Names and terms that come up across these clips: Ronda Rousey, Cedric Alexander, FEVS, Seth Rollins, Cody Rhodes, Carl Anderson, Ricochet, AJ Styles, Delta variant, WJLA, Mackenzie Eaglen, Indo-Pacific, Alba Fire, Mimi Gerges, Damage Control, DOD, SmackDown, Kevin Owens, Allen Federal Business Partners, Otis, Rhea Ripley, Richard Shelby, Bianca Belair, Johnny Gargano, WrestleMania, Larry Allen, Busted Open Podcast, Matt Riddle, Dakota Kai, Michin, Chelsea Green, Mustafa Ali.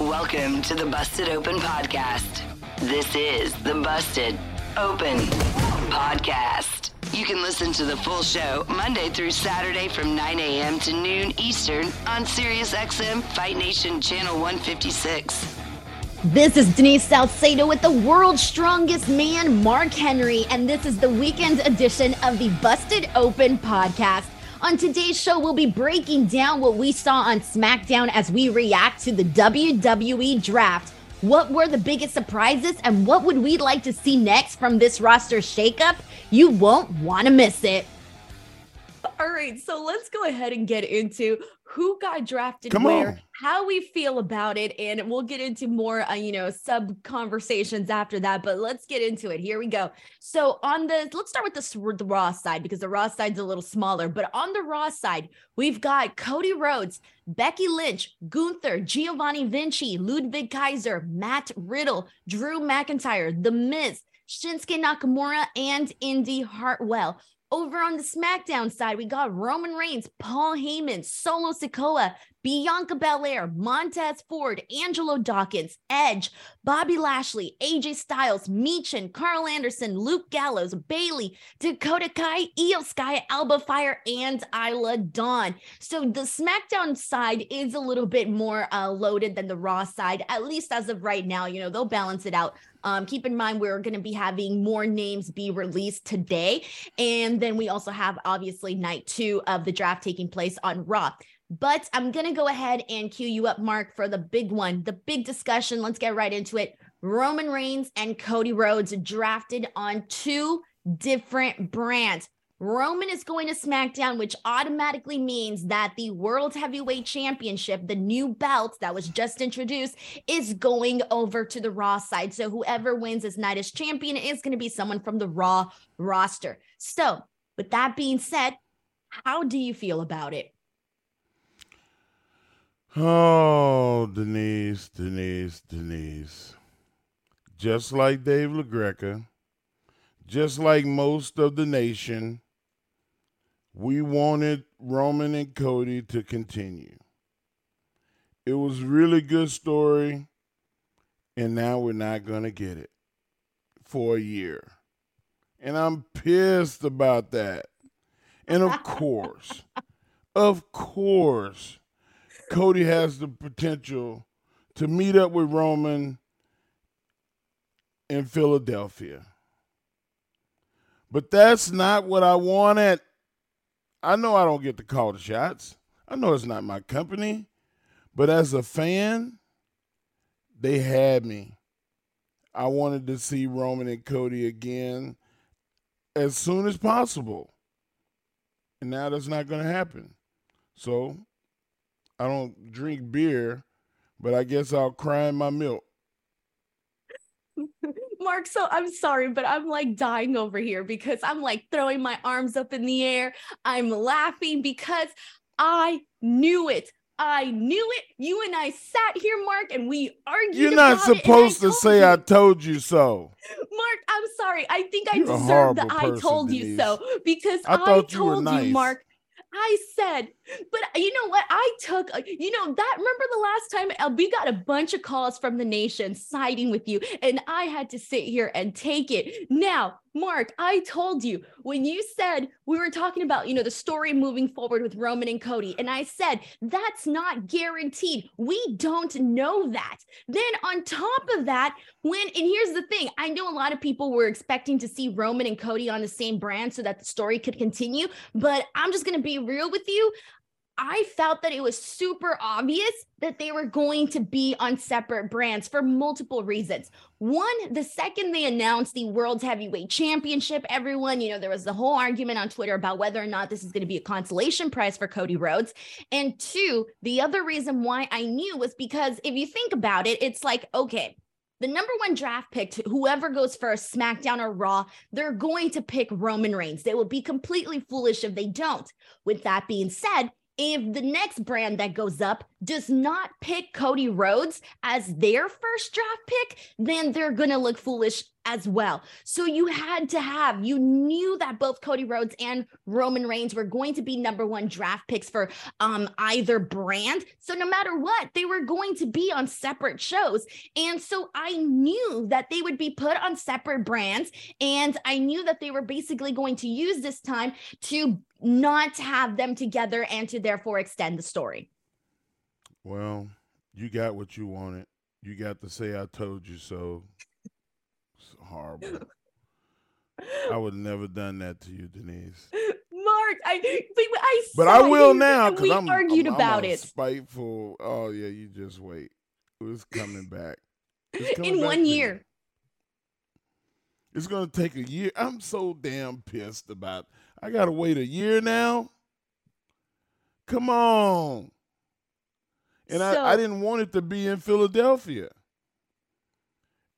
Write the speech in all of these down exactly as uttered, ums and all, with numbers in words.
Welcome to the Busted Open Podcast. This is the Busted Open Podcast. You can listen to the full show Monday through Saturday from nine a.m. to noon Eastern on SiriusXM Fight Nation Channel one fifty-six. This is Denise Salcedo with the world's strongest man, Mark Henry, and this is the weekend edition of the Busted Open Podcast. On today's show, we'll be breaking down what we saw on SmackDown as we react to the W W E draft. What were the biggest surprises and what would we like to see next from this roster shakeup? You won't want to miss it. All right, so let's go ahead and get into who got drafted Come where, on. How we feel about it, and we'll get into more, uh, you know, sub-conversations after that, but let's get into it. Here we go. So on the, let's start with the, the Raw side, because the Raw side's a little smaller, but on the Raw side, we've got Cody Rhodes, Becky Lynch, Gunther, Giovanni Vinci, Ludwig Kaiser, Matt Riddle, Drew McIntyre, The Miz, Shinsuke Nakamura, and Indy Hartwell. Over on the SmackDown side, we got Roman Reigns, Paul Heyman, Solo Sikoa, Bianca Belair, Montez Ford, Angelo Dawkins, Edge, Bobby Lashley, A J Styles, Michin, Carl Anderson, Luke Gallows, Bayley, Dakota Kai, Io Sky, Alba Fire, and Isla Dawn. So the SmackDown side is a little bit more uh, loaded than the Raw side, at least as of right now. You know, they'll balance it out. Um, keep in mind, we're going to be having more names be released today. And then we also have, obviously, night two of the draft taking place on Raw. But I'm going to go ahead and cue you up, Mark, for the big one, the big discussion. Let's get right into it. Roman Reigns and Cody Rhodes drafted on two different brands. Roman is going to SmackDown, which automatically means that the World Heavyweight Championship, the new belt that was just introduced, is going over to the Raw side. So whoever wins this night as champion is going to be someone from the Raw roster. So with that being said, how do you feel about it? Oh, Denise, Denise, Denise. Just like Dave LaGreca, just like most of the nation, we wanted Roman and Cody to continue. It was really good story, and now we're not going to get it for a year. And I'm pissed about that. And of course, of course, Cody has the potential to meet up with Roman in Philadelphia. But that's not what I wanted. I know I don't get to call the shots. I know it's not my company. But as a fan, they had me. I wanted to see Roman and Cody again as soon as possible. And now that's not going to happen. So I don't drink beer, but I guess I'll cry in my milk. Mark, so I'm sorry, but I'm like dying over here because I'm like throwing my arms up in the air. I'm laughing because I knew it. I knew it. You and I sat here, Mark, and we argued. You're not supposed to say I told you so. Mark, I'm sorry. I think I deserve the I told you so because I told you, Mark. I said But you know what? I took, you know, that, remember the last time uh, we got a bunch of calls from the nation siding with you, and I had to sit here and take it. Now, Mark, I told you when you said we were talking about, you know, the story moving forward with Roman and Cody, and I said, that's not guaranteed. We don't know that. Then on top of that, when, and here's the thing, I know a lot of people were expecting to see Roman and Cody on the same brand so that the story could continue, but I'm just going to be real with you. I felt that it was super obvious that they were going to be on separate brands for multiple reasons. One, the second they announced the World's Heavyweight Championship, everyone, you know, there was the whole argument on Twitter about whether or not this is going to be a consolation prize for Cody Rhodes. And two, the other reason why I knew was because if you think about it, it's like, okay, the number one draft pick, whoever goes first, SmackDown or Raw, they're going to pick Roman Reigns. They will be completely foolish if they don't. With that being said, if the next brand that goes up does not pick Cody Rhodes as their first draft pick, then they're going to look foolish as well. So you had to have, you knew that both Cody Rhodes and Roman Reigns were going to be number one draft picks for um, either brand. So no matter what, they were going to be on separate shows. And so I knew that they would be put on separate brands. And I knew that they were basically going to use this time to not have them together and to therefore extend the story. Well, you got what you wanted. You got to say, I told you so. It's horrible. I would have never done that to you, Denise. Mark, I I but I will now because I'm argued I'm, about I'm it. Spiteful. Oh yeah, you just wait. It's coming back. It's coming in back one year. You. It's gonna take a year. I'm so damn pissed about. I gotta wait a year now. Come on. And so, I, I didn't want it to be in Philadelphia.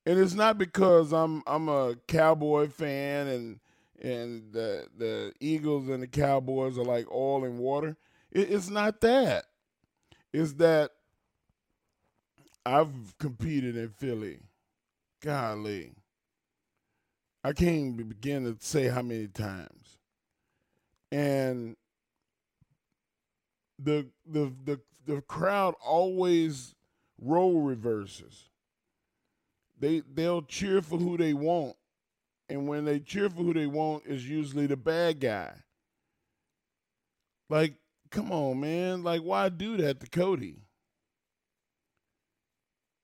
And it's not because I'm I'm a Cowboy fan and and the the Eagles and the Cowboys are like oil and water. It, it's not that. It's that I've competed in Philly. Golly. I can't even begin to say how many times. And the the the the crowd always role reverses. They, they'll cheer for who they want. And when they cheer for who they want, is usually the bad guy. Like, come on, man. Like, why do that to Cody?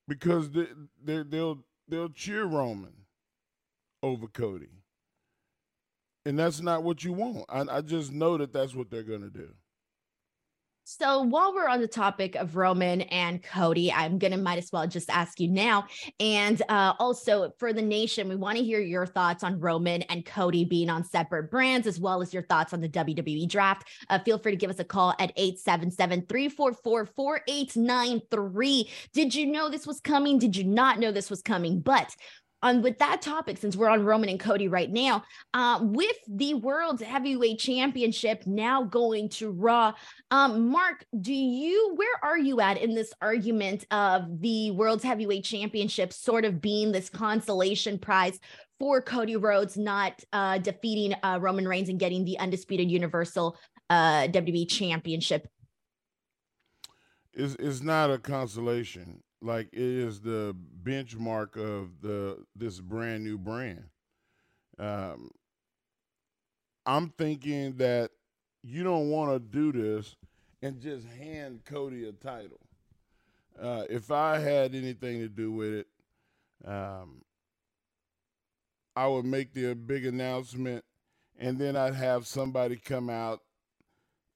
Because they, they, they'll they'll cheer Roman over Cody. And that's not what you want. I, I just know that that's what they're going to do. So while we're on the topic of Roman and Cody, I'm going to might as well just ask you now. And uh, also for the nation, we want to hear your thoughts on Roman and Cody being on separate brands, as well as your thoughts on the W W E draft. Uh, feel free to give us a call at eight seven seven, three four four, four eight nine three. Did you know this was coming? Did you not know this was coming? But on with that topic, since we're on Roman and Cody right now, uh, with the World Heavyweight Championship now going to Raw, um, Mark, do you, where are you at in this argument of the World Heavyweight Championship sort of being this consolation prize for Cody Rhodes not uh, defeating uh, Roman Reigns and getting the Undisputed Universal uh, W W E Championship? It's, it's not a consolation. Like, it is the benchmark of the this brand new brand. Um, I'm thinking that you don't want to do this and just hand Cody a title. Uh, if I had anything to do with it, um, I would make the big announcement, and then I'd have somebody come out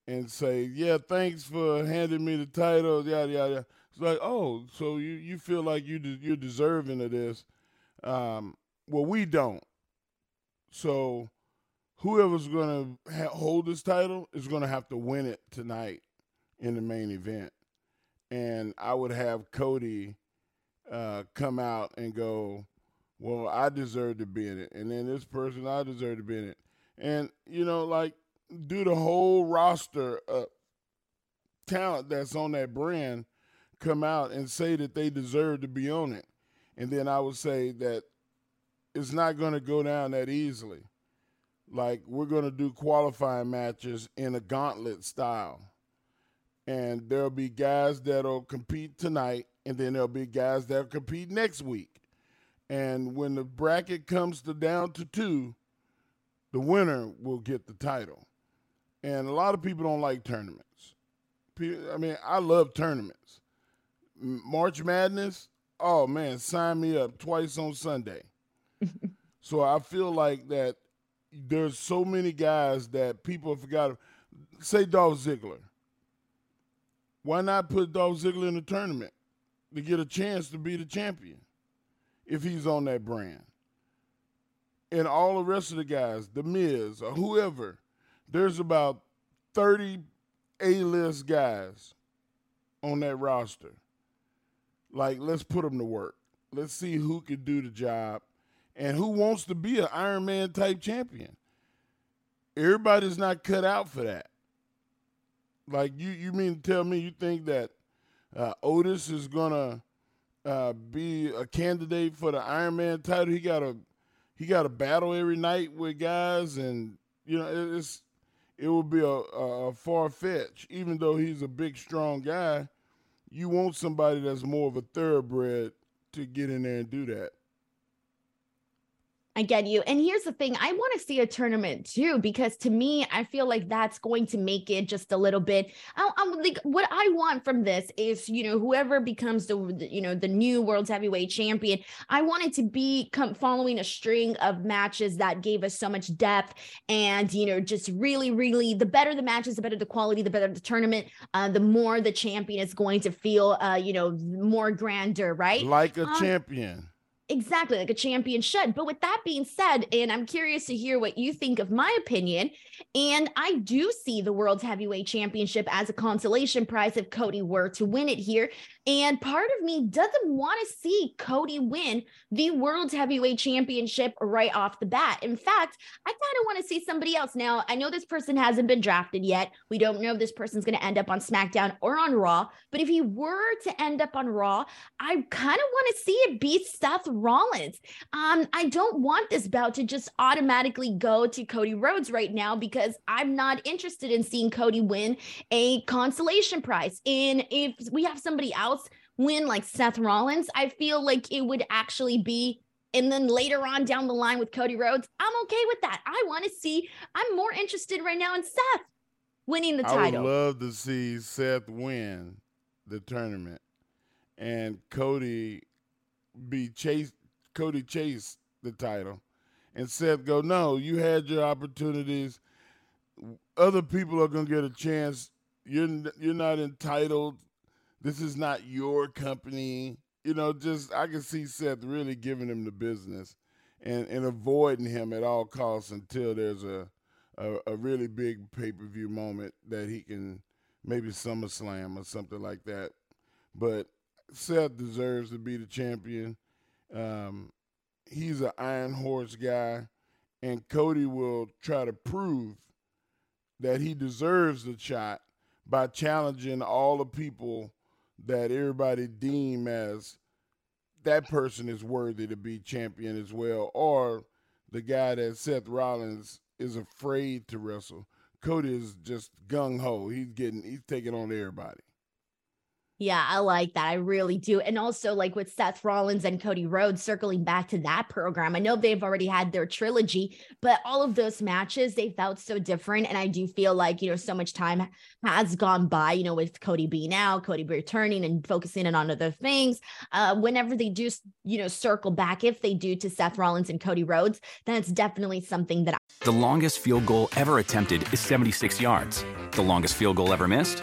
and say, yeah, thanks for handing me the title, yada, yada, yada. It's like, oh, so you, you feel like you de- you're deserving of this. Um, well, we don't. So whoever's going to ha- hold this title is going to have to win it tonight in the main event. And I would have Cody uh, come out and go, well, I deserve to be in it. And then this person, I deserve to be in it. And, you know, like, do the whole roster of talent that's on that brand come out and say that they deserve to be on it. And then I would say that it's not going to go down that easily. Like, we're going to do qualifying matches in a gauntlet style. and there'll be guys that'll compete tonight, and then there'll be guys that'll compete next week. And when the bracket comes to down to two, the winner will get the title. And a lot of people don't like tournaments. People, I mean, I love tournaments. March Madness, oh, man, sign me up twice on Sunday. So I feel like that there's so many guys that people forgot. Say Dolph Ziggler. Why not put Dolph Ziggler in a tournament to get a chance to be the champion if he's on that brand? And all the rest of the guys, The Miz or whoever, there's about thirty A-list guys on that roster. Like, let's put them to work. Let's see who can do the job and who wants to be an Iron Man type champion. Everybody's not cut out for that. Like, you, you mean to tell me you think that uh, Otis is going to uh, be a candidate for the Iron Man title? He got a he got a battle every night with guys, and, you know, it's it will be a, a far-fetched. Even though he's a big, strong guy, you want somebody that's more of a thoroughbred to get in there and do that. I get you. And here's the thing. I want to see a tournament too, because to me, I feel like that's going to make it just a little bit. I, I'm like, what I want from this is, you know, whoever becomes the, you know, the new world heavyweight champion, I want it to be come following a string of matches that gave us so much depth and, you know, just really, really the better the matches, the better the quality, the better the tournament, uh, the more the champion is going to feel, uh, you know, more grander, right? Like a um, champion. Exactly, like a champion should. But with that being said, and I'm curious to hear what you think of my opinion, and I do see the World Heavyweight Championship as a consolation prize if Cody were to win it here. And part of me doesn't want to see Cody win the World Heavyweight Championship right off the bat. In fact, I kind of want to see somebody else. Now, I know this person hasn't been drafted yet. We don't know if this person's going to end up on SmackDown or on Raw. But if he were to end up on Raw, I kind of want to see it be Seth Rollins. Um, I don't want this bout to just automatically go to Cody Rhodes right now, because I'm not interested in seeing Cody win a consolation prize. And if we have somebody else win like Seth Rollins, I feel like it would actually be, and then later on down the line with Cody Rhodes, I'm okay with that. I want to see, I'm more interested right now in Seth winning the title. I would love to see Seth win the tournament and Cody be chased Cody chased the title, and Seth go, no, you had your opportunities, other people are gonna get a chance, you're you're not entitled, this is not your company, you know. Just I can see Seth really giving him the business and and avoiding him at all costs until there's a a, a really big pay-per-view moment that he can, maybe SummerSlam or something like that. But Seth deserves to be the champion. Um, he's an iron horse guy, and Cody will try to prove that he deserves the shot by challenging all the people that everybody deem as that person is worthy to be champion as well, or the guy that Seth Rollins is afraid to wrestle. Cody is just gung-ho. He's getting, he's taking on everybody. Yeah, I like that. I really do. And also, like with Seth Rollins and Cody Rhodes, circling back to that program, I know they've already had their trilogy, but all of those matches, they felt so different. And I do feel like, you know, so much time has gone by, you know, with Cody being out, Cody returning and focusing in on other things. Uh, whenever they do, you know, circle back, if they do, to Seth Rollins and Cody Rhodes, then it's definitely something that I- The longest field goal ever attempted is seventy-six yards. The longest field goal ever missed?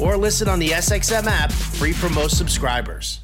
or listen on the S X M app, free for most subscribers.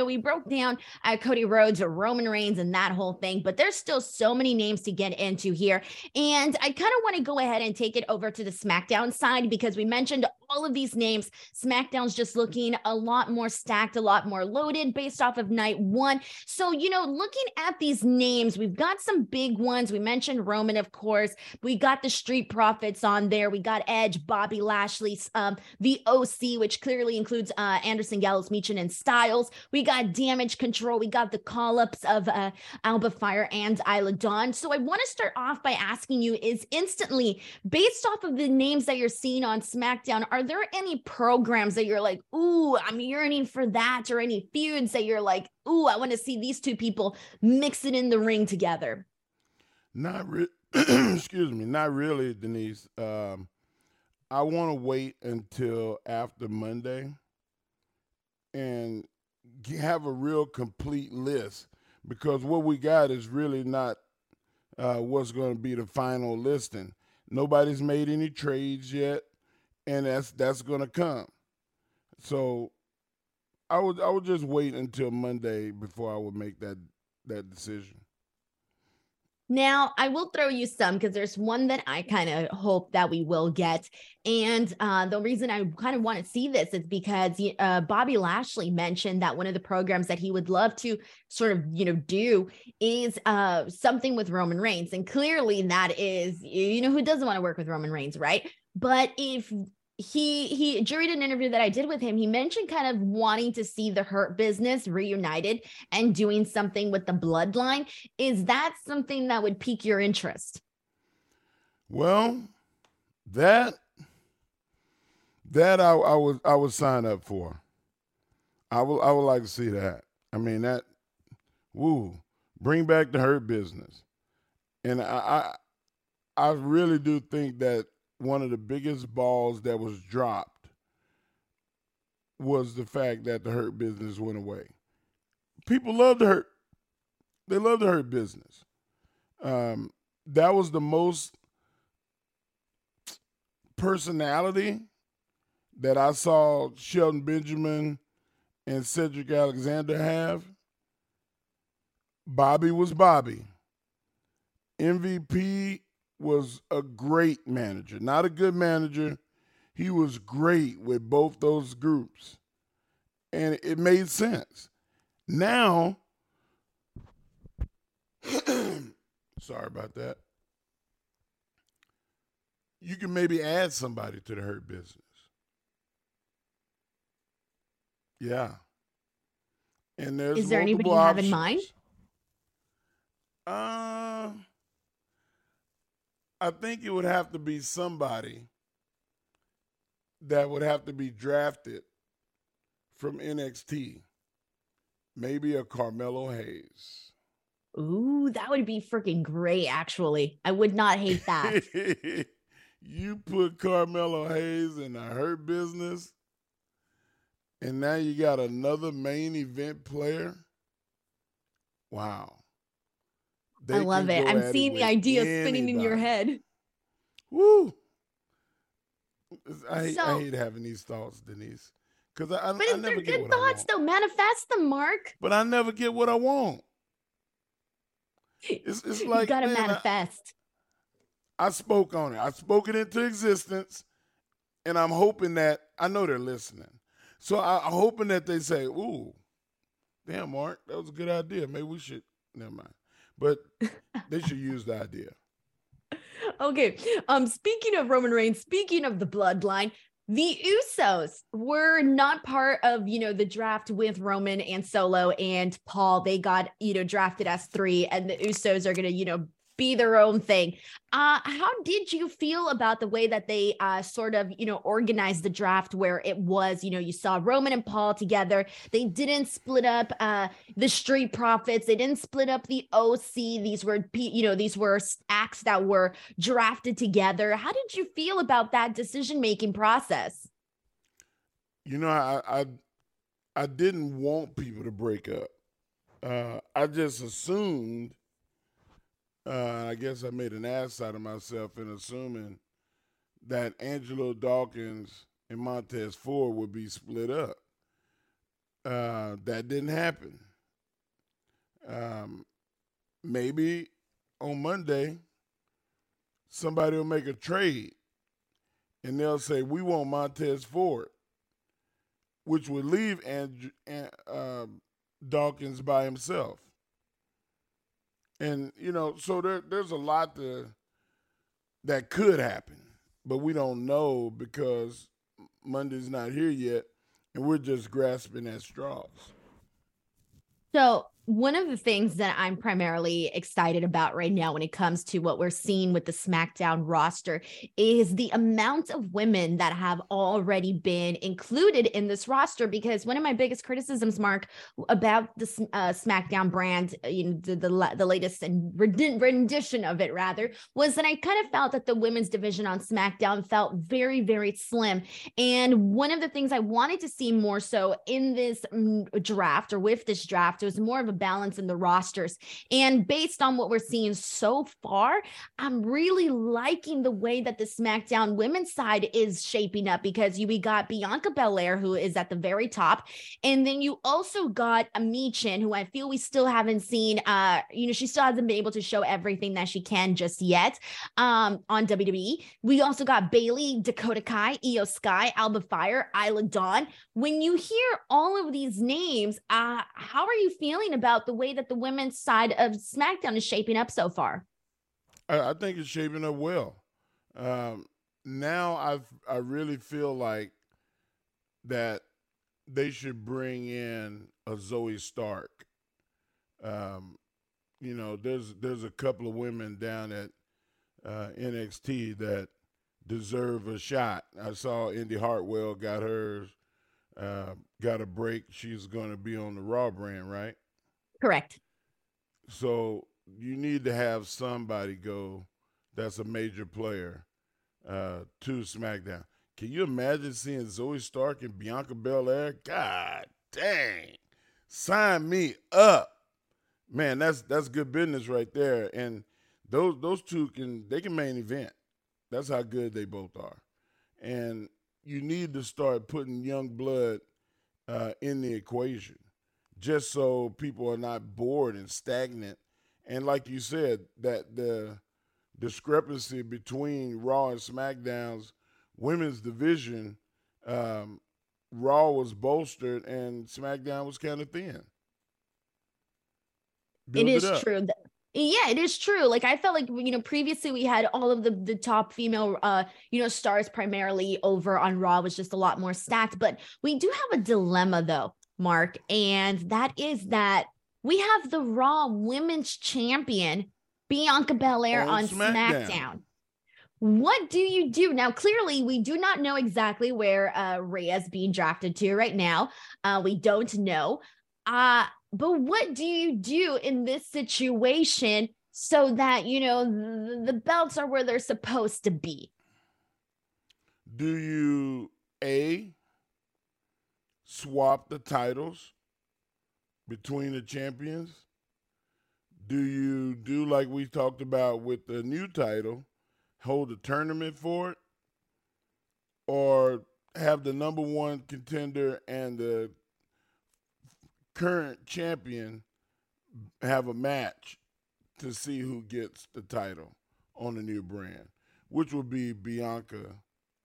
So we broke down uh, Cody Rhodes or Roman Reigns and that whole thing, but there's still so many names to get into here. And I kind of want to go ahead and take it over to the SmackDown side because we mentioned all of these names. SmackDown's just looking a lot more stacked, a lot more loaded based off of night one. So, you know, looking at these names, we've got some big ones. We mentioned Roman, of course. We got the Street Profits on there. We got Edge, Bobby Lashley, um, the O C, which clearly includes uh, Anderson, Gallows, Michin, and Styles. We We got Damage Control. We got the call-ups of uh, Alba Fire and Isla Dawn. So I want to start off by asking you is instantly, based off of the names that you're seeing on SmackDown, are there any programs that you're like, ooh, I'm yearning for that, or any feuds that you're like, ooh, I want to see these two people mix it in the ring together? Not re- Excuse me. Not really, Denise. Um, I want to wait until after Monday and have a real complete list, because what we got is really not uh, what's going to be the final listing. Nobody's made any trades yet, and that's that's going to come. So I would I would just wait until Monday before I would make that that decision. Now, I will throw you some because there's one that I kind of hope that we will get. And uh, the reason I kind of want to see this is because uh, Bobby Lashley mentioned that one of the programs that he would love to sort of, you know, do is uh, something with Roman Reigns. And clearly that is, you know, who doesn't want to work with Roman Reigns, right? But if he, he, during an interview that I did with him, he mentioned kind of wanting to see the Hurt Business reunited and doing something with the Bloodline. Is that something that would pique your interest? Well, that, that I, I would, I would sign up for. I will, I would like to see that. I mean, that, woo, bring back the Hurt Business. And I, I, I really do think that one of the biggest balls that was dropped was the fact that the Hurt Business went away. People love the Hurt. They love the Hurt Business. Um, that was the most personality that I saw Shelton Benjamin and Cedric Alexander have. Bobby was Bobby. M V P was a great manager, not a good manager. He was great with both those groups, and it made sense. Now, sorry about that. You can maybe add somebody to the Hurt Business. Yeah. And there's Is there anybody you have options. in mind? Uh, I think it would have to be somebody that would have to be drafted from N X T. Maybe a Carmelo Hayes. Ooh, that would be freaking great, actually. I would not hate that. You put Carmelo Hayes in the Hurt Business, And now you got another main event player. Wow. They I love it. I'm seeing it the idea anybody. spinning in your head. Woo. I, so, I hate having these thoughts, Denise. Because I, I, but I never get what thoughts, I want. But they're good thoughts, though. Manifest them, Mark. But I never get what I want. It's, it's like, you got to manifest. I, I spoke on it. I spoke it into existence. And I'm hoping that, I know they're listening. So I, I'm hoping that they say, ooh, damn, Mark, that was a good idea. Maybe we should, never mind. But they should use the idea. Okay. Um, speaking of Roman Reigns, speaking of the bloodline, the Usos were not part of, you know, the draft with Roman and Solo and Paul. They got, you know, drafted as three, and the Usos are going to, you know, be their own thing. Uh, how did you feel about the way that they uh, sort of, you know, organized the draft, where it was, you know, you saw Roman and Paul together. They didn't split up uh, the Street Profits. They didn't split up the O C. These were, you know, these were acts that were drafted together. How did you feel about that decision-making process? You know, I, I, I didn't want people to break up. Uh, I just assumed Uh, I guess I made an ass out of myself in assuming that Angelo Dawkins and Montez Ford would be split up. Uh, that didn't happen. Um, maybe on Monday, somebody will make a trade and they'll say, we want Montez Ford, which would leave Andrew, uh, Dawkins by himself. And, you know, so there, there's a lot to, that could happen, but we don't know because Monday's not here yet, and we're just grasping at straws. So one of the things that I'm primarily excited about right now when it comes to what we're seeing with the SmackDown roster is the amount of women that have already been included in this roster, because one of my biggest criticisms, Mark, about the uh, SmackDown brand, you know, the, the, the latest and rendition of it, rather, was that I kind of felt that the women's division on SmackDown felt very, very slim. And one of the things I wanted to see more so in this draft, or with this draft, was more of a balance in the rosters. And based on what we're seeing so far, I'm really liking the way that the SmackDown women's side is shaping up, because you we got Bianca Belair, who is at the very top, and then you also got Michin, who I feel we still haven't seen. Uh, you know, she still hasn't been able to show everything that she can just yet um, on W W E. We also got Bayley, Dakota Kai, Io Sky, Alba Fire, Isla Dawn. When you hear all of these names, uh, how are you feeling about the way that the women's side of SmackDown is shaping up so far? I, I think it's shaping up well. Um, now I I really feel like that they should bring in a Zoe Stark. Um, you know, there's there's a couple of women down at uh, N X T that deserve a shot. I saw Indy Hartwell got hers, uh, got a break. She's going to be on the Raw brand, right? Correct. So you need to have somebody go that's a major player uh, to SmackDown. Can you imagine seeing Zoe Stark and Bianca Belair? God dang. Sign me up. Man, that's that's good business right there. And those those two can they can main event. That's how good they both are. And you need to start putting young blood uh, in the equation, just so people are not bored and stagnant. And like you said, that the discrepancy between Raw and SmackDown's women's division, um, Raw was bolstered and SmackDown was kind of thin. Build it is it true. That- Yeah, it is true. Like, I felt like, you know, previously we had all of the, the top female, uh, you know, stars primarily over on Raw, was just a lot more stacked. But we do have a dilemma, though, Mark, and that is that we have the Raw Women's Champion, Bianca Belair, on, on SmackDown. SmackDown. What do you do? Now, clearly, we do not know exactly where uh, Rhea is being drafted to right now. Uh, we don't know. Uh But what do you do in this situation so that, you know, the, the belts are where they're supposed to be? Do you, A, swap the titles between the champions? Do you do like we talked about with the new title, hold a tournament for it? Or have the number one contender and the current champion have a match to see who gets the title on the new brand, which would be Bianca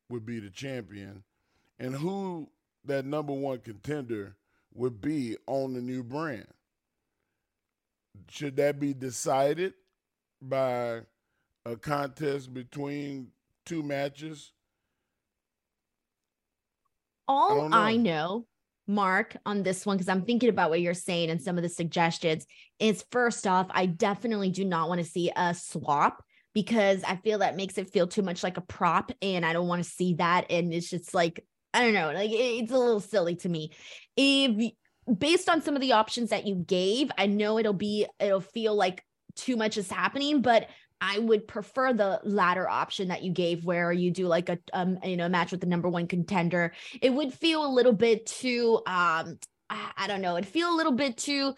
would be the champion, and who that number one contender would be on the new brand. Should that be decided by a contest between two matches? All I, know. I know, Mark, on this one, because I'm thinking about what you're saying and some of the suggestions, is first off, I definitely do not want to see a swap, because I feel that makes it feel too much like a prop, and I don't want to see that. And it's just like, I don't know, like it, it's a little silly to me. If based on some of the options that you gave, I know it'll be, it'll feel like too much is happening, but I would prefer the latter option that you gave, where you do like a, um, you know, match with the number one contender. It would feel a little bit too, um, I don't know. It'd feel a little bit too,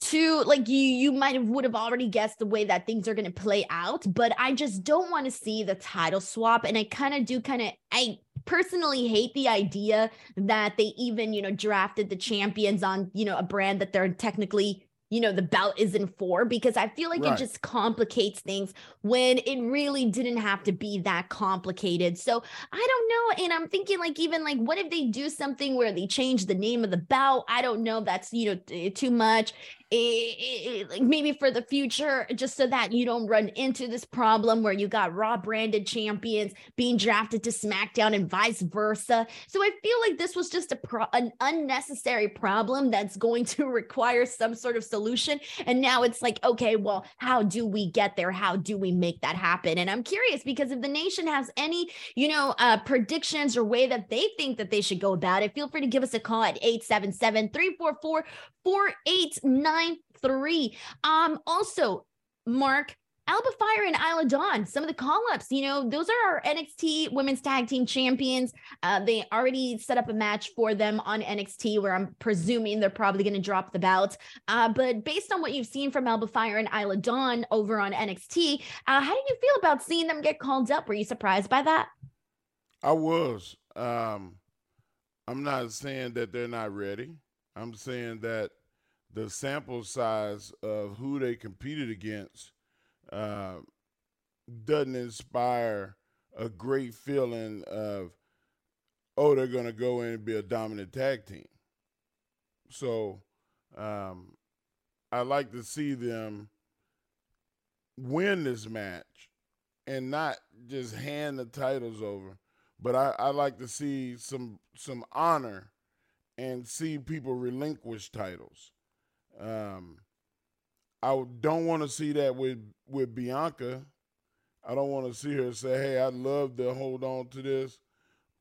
too like you, you might have would have already guessed the way that things are going to play out. But I just don't want to see the title swap, and I kind of do, kind of I. personally hate the idea that they even, you know, drafted the champions on, you know, a brand that they're technically, you know, the belt isn't for, because I feel like right. it just complicates things when it really didn't have to be that complicated. So I don't know. And I'm thinking like, even like, what if they do something where they change the name of the belt? I don't know. That's, you know, too much. It, it, like maybe for the future, just so that you don't run into this problem where you got Raw branded champions being drafted to SmackDown and vice versa. So I feel like this was just a pro- an unnecessary problem that's going to require some sort of solution. And now it's like, okay, well, how do we get there? How do we make that happen? And I'm curious, because if the nation has any, you know, uh, predictions or way that they think that they should go about it, feel free to give us a call at eight seven seven, three four four, four eight nine. Three. Um, also, Mark, Alba Fire and Isla Dawn, some of the call-ups, you know, those are our N X T Women's Tag Team Champions. Uh, they already set up a match for them on N X T, where I'm presuming they're probably going to drop the belt. Uh, but based on what you've seen from Alba Fire and Isla Dawn over on N X T, uh, how do you feel about seeing them get called up? Were you surprised by that? I was. Um, I'm not saying that they're not ready. I'm saying that the sample size of who they competed against uh, doesn't inspire a great feeling of, oh, they're going to go in and be a dominant tag team. So um, I like to see them win this match and not just hand the titles over. But I, I like to see some some honor and see people relinquish titles. Um, I don't want to see that with, with Bianca. I don't want to see her say, hey, I'd love to hold on to this,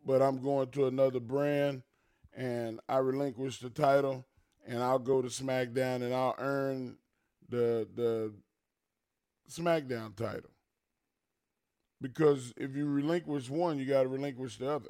but I'm going to another brand and I relinquish the title and I'll go to SmackDown and I'll earn the, the SmackDown title. Because if you relinquish one, you got to relinquish the other.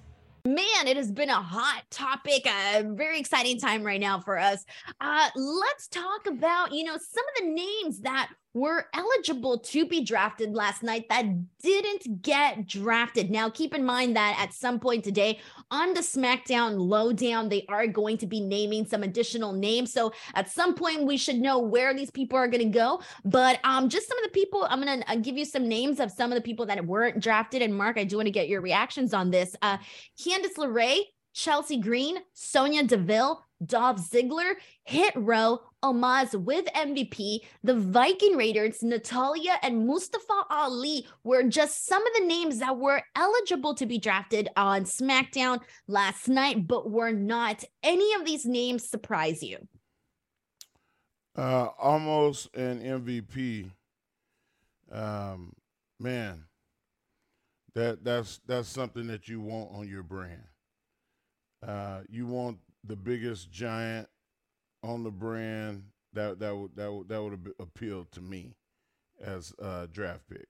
Man, it has been a hot topic, a very exciting time right now for us. Uh, let's talk about, you know, some of the names that were eligible to be drafted last night that didn't get drafted. Now, keep in mind that at some point today on the SmackDown Lowdown, they are going to be naming some additional names. So at some point we should know where these people are going to go. But um, just some of the people, I'm going to uh, give you some names of some of the people that weren't drafted. And Mark, I do want to get your reactions on this. Uh, Candice LeRae, Chelsea Green, Sonya Deville, Dolph Ziggler, Hit Row, Omos with M V P, the Viking Raiders, Natalya, and Mustafa Ali were just some of the names that were eligible to be drafted on SmackDown last night, but were not. Any of these names surprise you? Uh, almost an M V P. Um, man, that that's that's something that you want on your brand. Uh, you want the biggest giant on the brand. That that would that would that would appeal to me as a draft pick.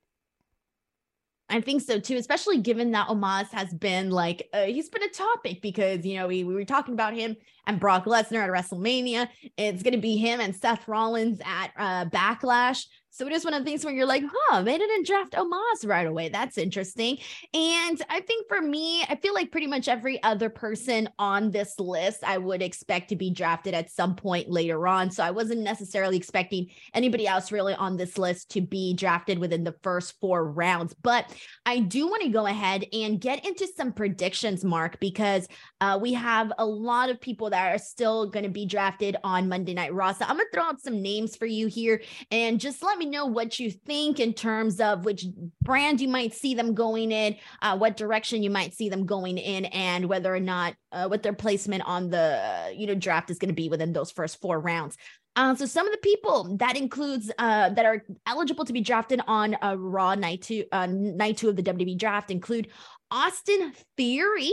I think so too, especially given that Omos has been like uh, he's been a topic because you know we, we were talking about him and Brock Lesnar at WrestleMania. It's going to be him and Seth Rollins at uh, Backlash. So it is one of the things where you're like, huh, they didn't draft Omos right away. That's interesting. And I think for me, I feel like pretty much every other person on this list, I would expect to be drafted at some point later on. So I wasn't necessarily expecting anybody else really on this list to be drafted within the first four rounds. But I do want to go ahead and get into some predictions, Mark, because uh, we have a lot of people that are still going to be drafted on Monday Night Raw. So I'm going to throw out some names for you here and just let me know what you think in terms of which brand you might see them going in, uh, what direction you might see them going in, and whether or not uh, what their placement on the uh, you know draft is going to be within those first four rounds. Uh, so some of the people that includes uh, that are eligible to be drafted on a Raw night two, uh, night two of the W W E draft include Austin Theory,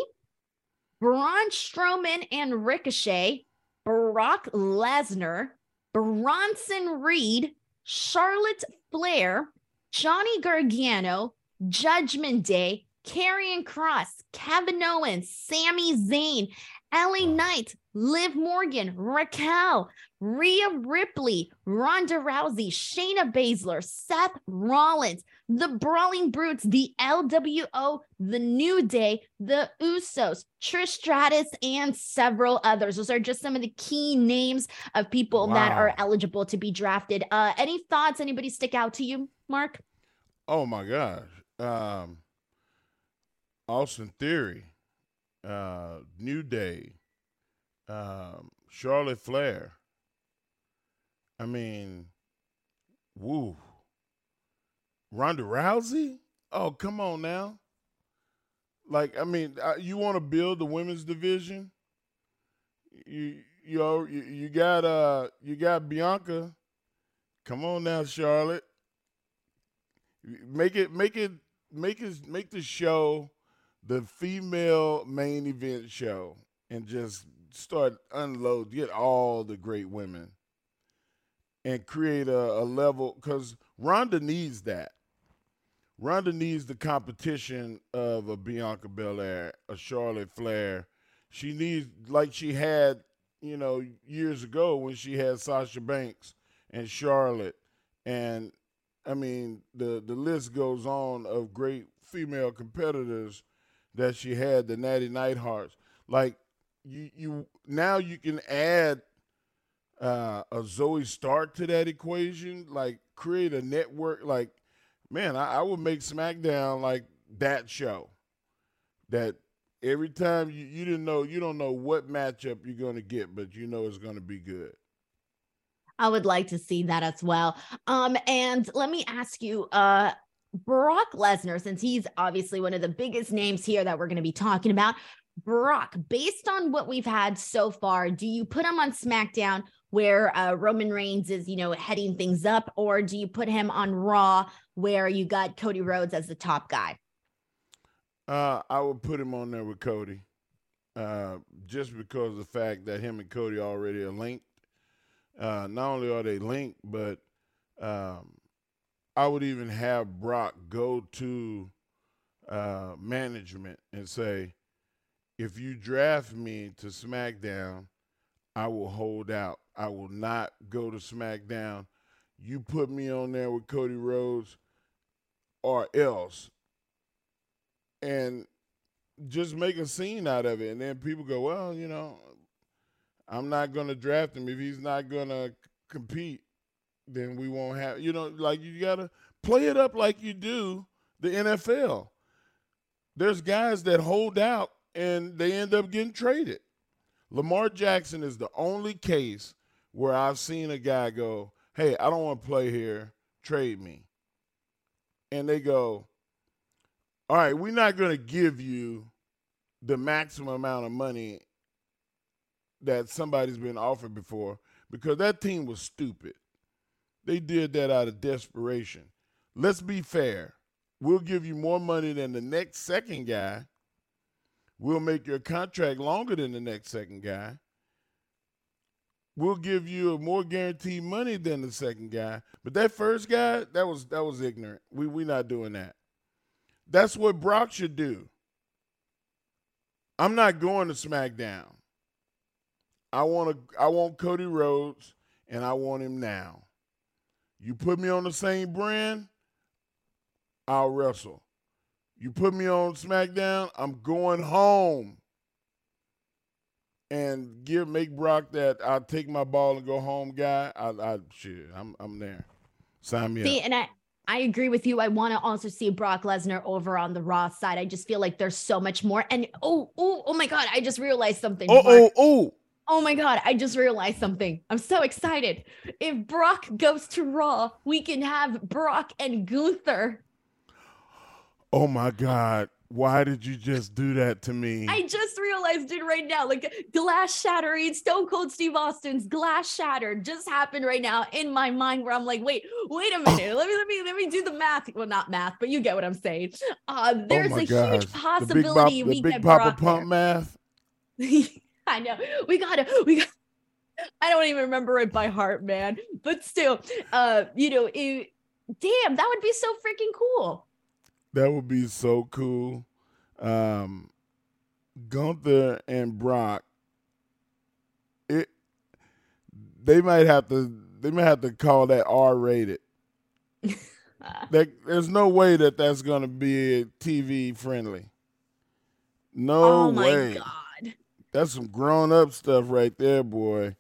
Braun Strowman and Ricochet, Brock Lesnar, Bronson Reed, Charlotte Flair, Johnny Gargano, Judgment Day, Karrion Kross, Kevin Owens, Sami Zayn, L A Knight, Liv Morgan, Raquel, Rhea Ripley, Ronda Rousey, Shayna Baszler, Seth Rollins, The Brawling Brutes, the L W O, The New Day, The Usos, Trish Stratus, and several others. Those are just some of the key names of people wow. that are eligible to be drafted. Uh, any thoughts? Anybody stick out to you, Mark? Oh, my gosh. Um, Austin Theory, uh, New Day, um, Charlotte Flair. I mean, woo. Ronda Rousey? Oh, come on now. Like, I mean, you want to build the women's division? You you know, you, you got uh you got Bianca. Come on now, Charlotte. Make it make it make it make the show the female main event show and just start unload, get all the great women and create a, a level, because Ronda needs that. Ronda needs the competition of a Bianca Belair, a Charlotte Flair. She needs, like she had, you know, years ago when she had Sasha Banks and Charlotte. And, I mean, the, the list goes on of great female competitors that she had, the Natty Nighthearts. Like, you, you now you can add uh, a Zoe Stark to that equation, like create a network, like, man, I, I would make SmackDown like that show. That every time you, you didn't know, you don't know what matchup you're going to get, but you know it's going to be good. I would like to see that as well. Um, and let me ask you, uh, Brock Lesnar, since he's obviously one of the biggest names here that we're going to be talking about. Brock, based on what we've had so far, do you put him on SmackDown where uh, Roman Reigns is, you know, heading things up, or do you put him on Raw where you got Cody Rhodes as the top guy? Uh, I would put him on there with Cody, uh, just because of the fact that him and Cody already are linked. Uh, not only are they linked, but um, I would even have Brock go to uh, management and say, if you draft me to SmackDown, I will hold out. I will not go to SmackDown. You put me on there with Cody Rhodes or else. And just make a scene out of it. And then people go, well, you know, I'm not going to draft him. If he's not going to compete, then we won't have, you know, like you got to play it up like you do the N F L. There's guys that hold out and they end up getting traded. Lamar Jackson is the only case where I've seen a guy go, hey, I don't want to play here, trade me. And they go, all right, we're not going to give you the maximum amount of money that somebody's been offered before, because that team was stupid. They did that out of desperation. Let's be fair. We'll give you more money than the next second guy. We'll make your contract longer than the next second guy. We'll give you more guaranteed money than the second guy. But that first guy, that was that was ignorant. We we not doing that. That's what Brock should do. I'm not going to SmackDown. I want to I want Cody Rhodes, and I want him now. You put me on the same brand, I'll wrestle. You put me on SmackDown, I'm going home. And give make Brock that I'll take my ball and go home guy. I, I shit, I'm I'm there. Sign me see, up. And I, I agree with you. I want to also see Brock Lesnar over on the Raw side. I just feel like there's so much more. And oh oh oh my God, I just realized something. Oh oh oh. Oh my God, I just realized something. I'm so excited. If Brock goes to Raw, we can have Brock and Gunther. Oh my God. Why did you just do that to me? I just realized it right now. Like glass shattering, Stone Cold Steve Austin's glass shattered just happened right now in my mind where I'm like, wait, wait a minute. let me let me let me do the math. Well, not math, but you get what I'm saying. Uh, there's oh a gosh. huge possibility the big bop, we the big get Papa Brock Pump there. Math. I know. We gotta we got I don't even remember it by heart, man. But still, uh, you know, it, damn, that would be so freaking cool. That would be so cool. Um, Gunther and Brock. It. They might have to. They might have to call that R-rated. that, there's no way that that's gonna be T V friendly. No way. Oh my way. God. That's some grown up stuff right there, boy.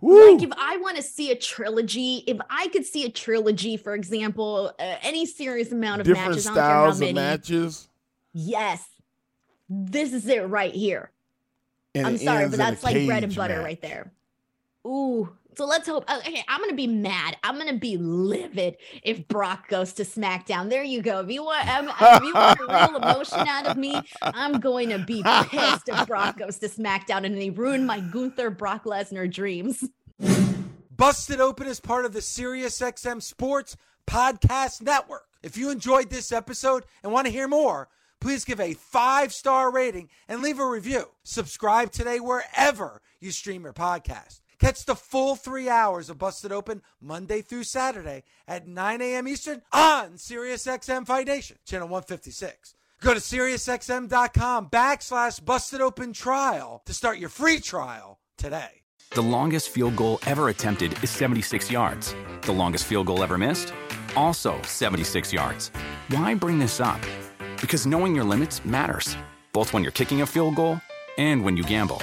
Woo! Like if I want to see a trilogy, if I could see a trilogy, for example, uh, any serious amount of different matches, styles of matches. Yes, this is it right here. And I'm sorry, but that's like bread and butter match. Right there. Ooh, so let's hope. Okay, I'm gonna be mad. I'm gonna be livid if Brock goes to SmackDown. There you go. If you want, I'm, if you want a real emotion out of me, I'm going to be pissed if Brock goes to SmackDown and they ruin my Gunther Brock Lesnar dreams. Busted Open is part of the SiriusXM Sports Podcast Network. If you enjoyed this episode and want to hear more, please give a five-star rating and leave a review. Subscribe today wherever you stream your podcast. Catch the full three hours of Busted Open Monday through Saturday at nine a.m. Eastern on SiriusXM Foundation, channel one fifty-six. Go to SiriusXM.com backslash Busted Open Trial to start your free trial today. The longest field goal ever attempted is seventy-six yards. The longest field goal ever missed? Also seventy-six yards. Why bring this up? Because knowing your limits matters, both when you're kicking a field goal and when you gamble.